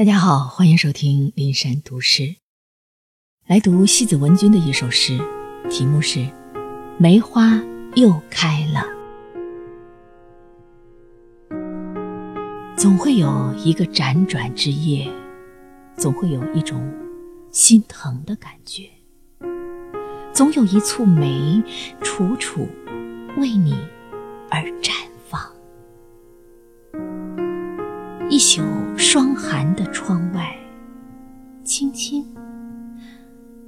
大家好，欢迎收听林珊读诗，来读西子文君的一首诗，题目是《梅花又开了》。总会有一个辗转之夜，总会有一种心疼的感觉，总有一簇梅楚楚为你而绽放。一宿霜寒的窗外，轻轻，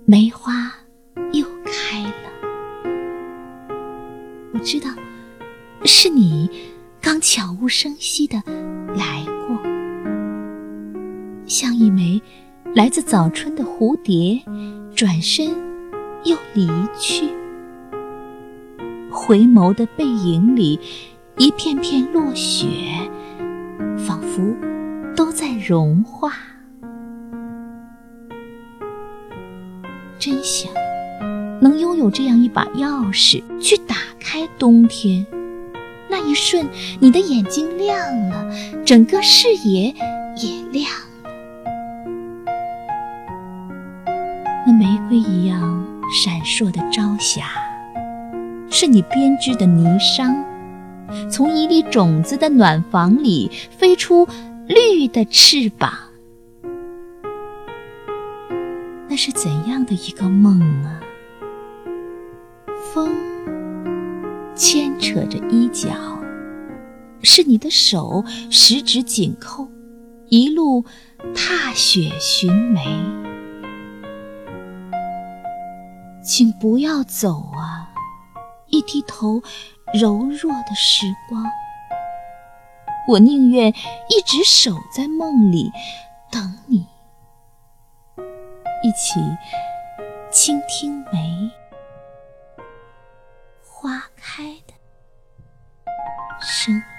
梅花又开了。我知道，是你刚悄无声息地来过，像一枚来自早春的蝴蝶，转身又离去。回眸的背影里，一片片落雪，仿佛都在融化。真想能拥有这样一把钥匙，去打开冬天。那一瞬，你的眼睛亮了，整个视野也亮了。那玫瑰一样闪烁的朝霞，是你编织的霓裳，从一粒种子的暖房里飞出绿的翅膀。那是怎样的一个梦啊！风牵扯着衣角，是你的手十指紧扣，一路踏雪寻梅。请不要走啊，一低头柔弱的时光，我宁愿一直守在梦里等你，一起倾听梅花开的声音。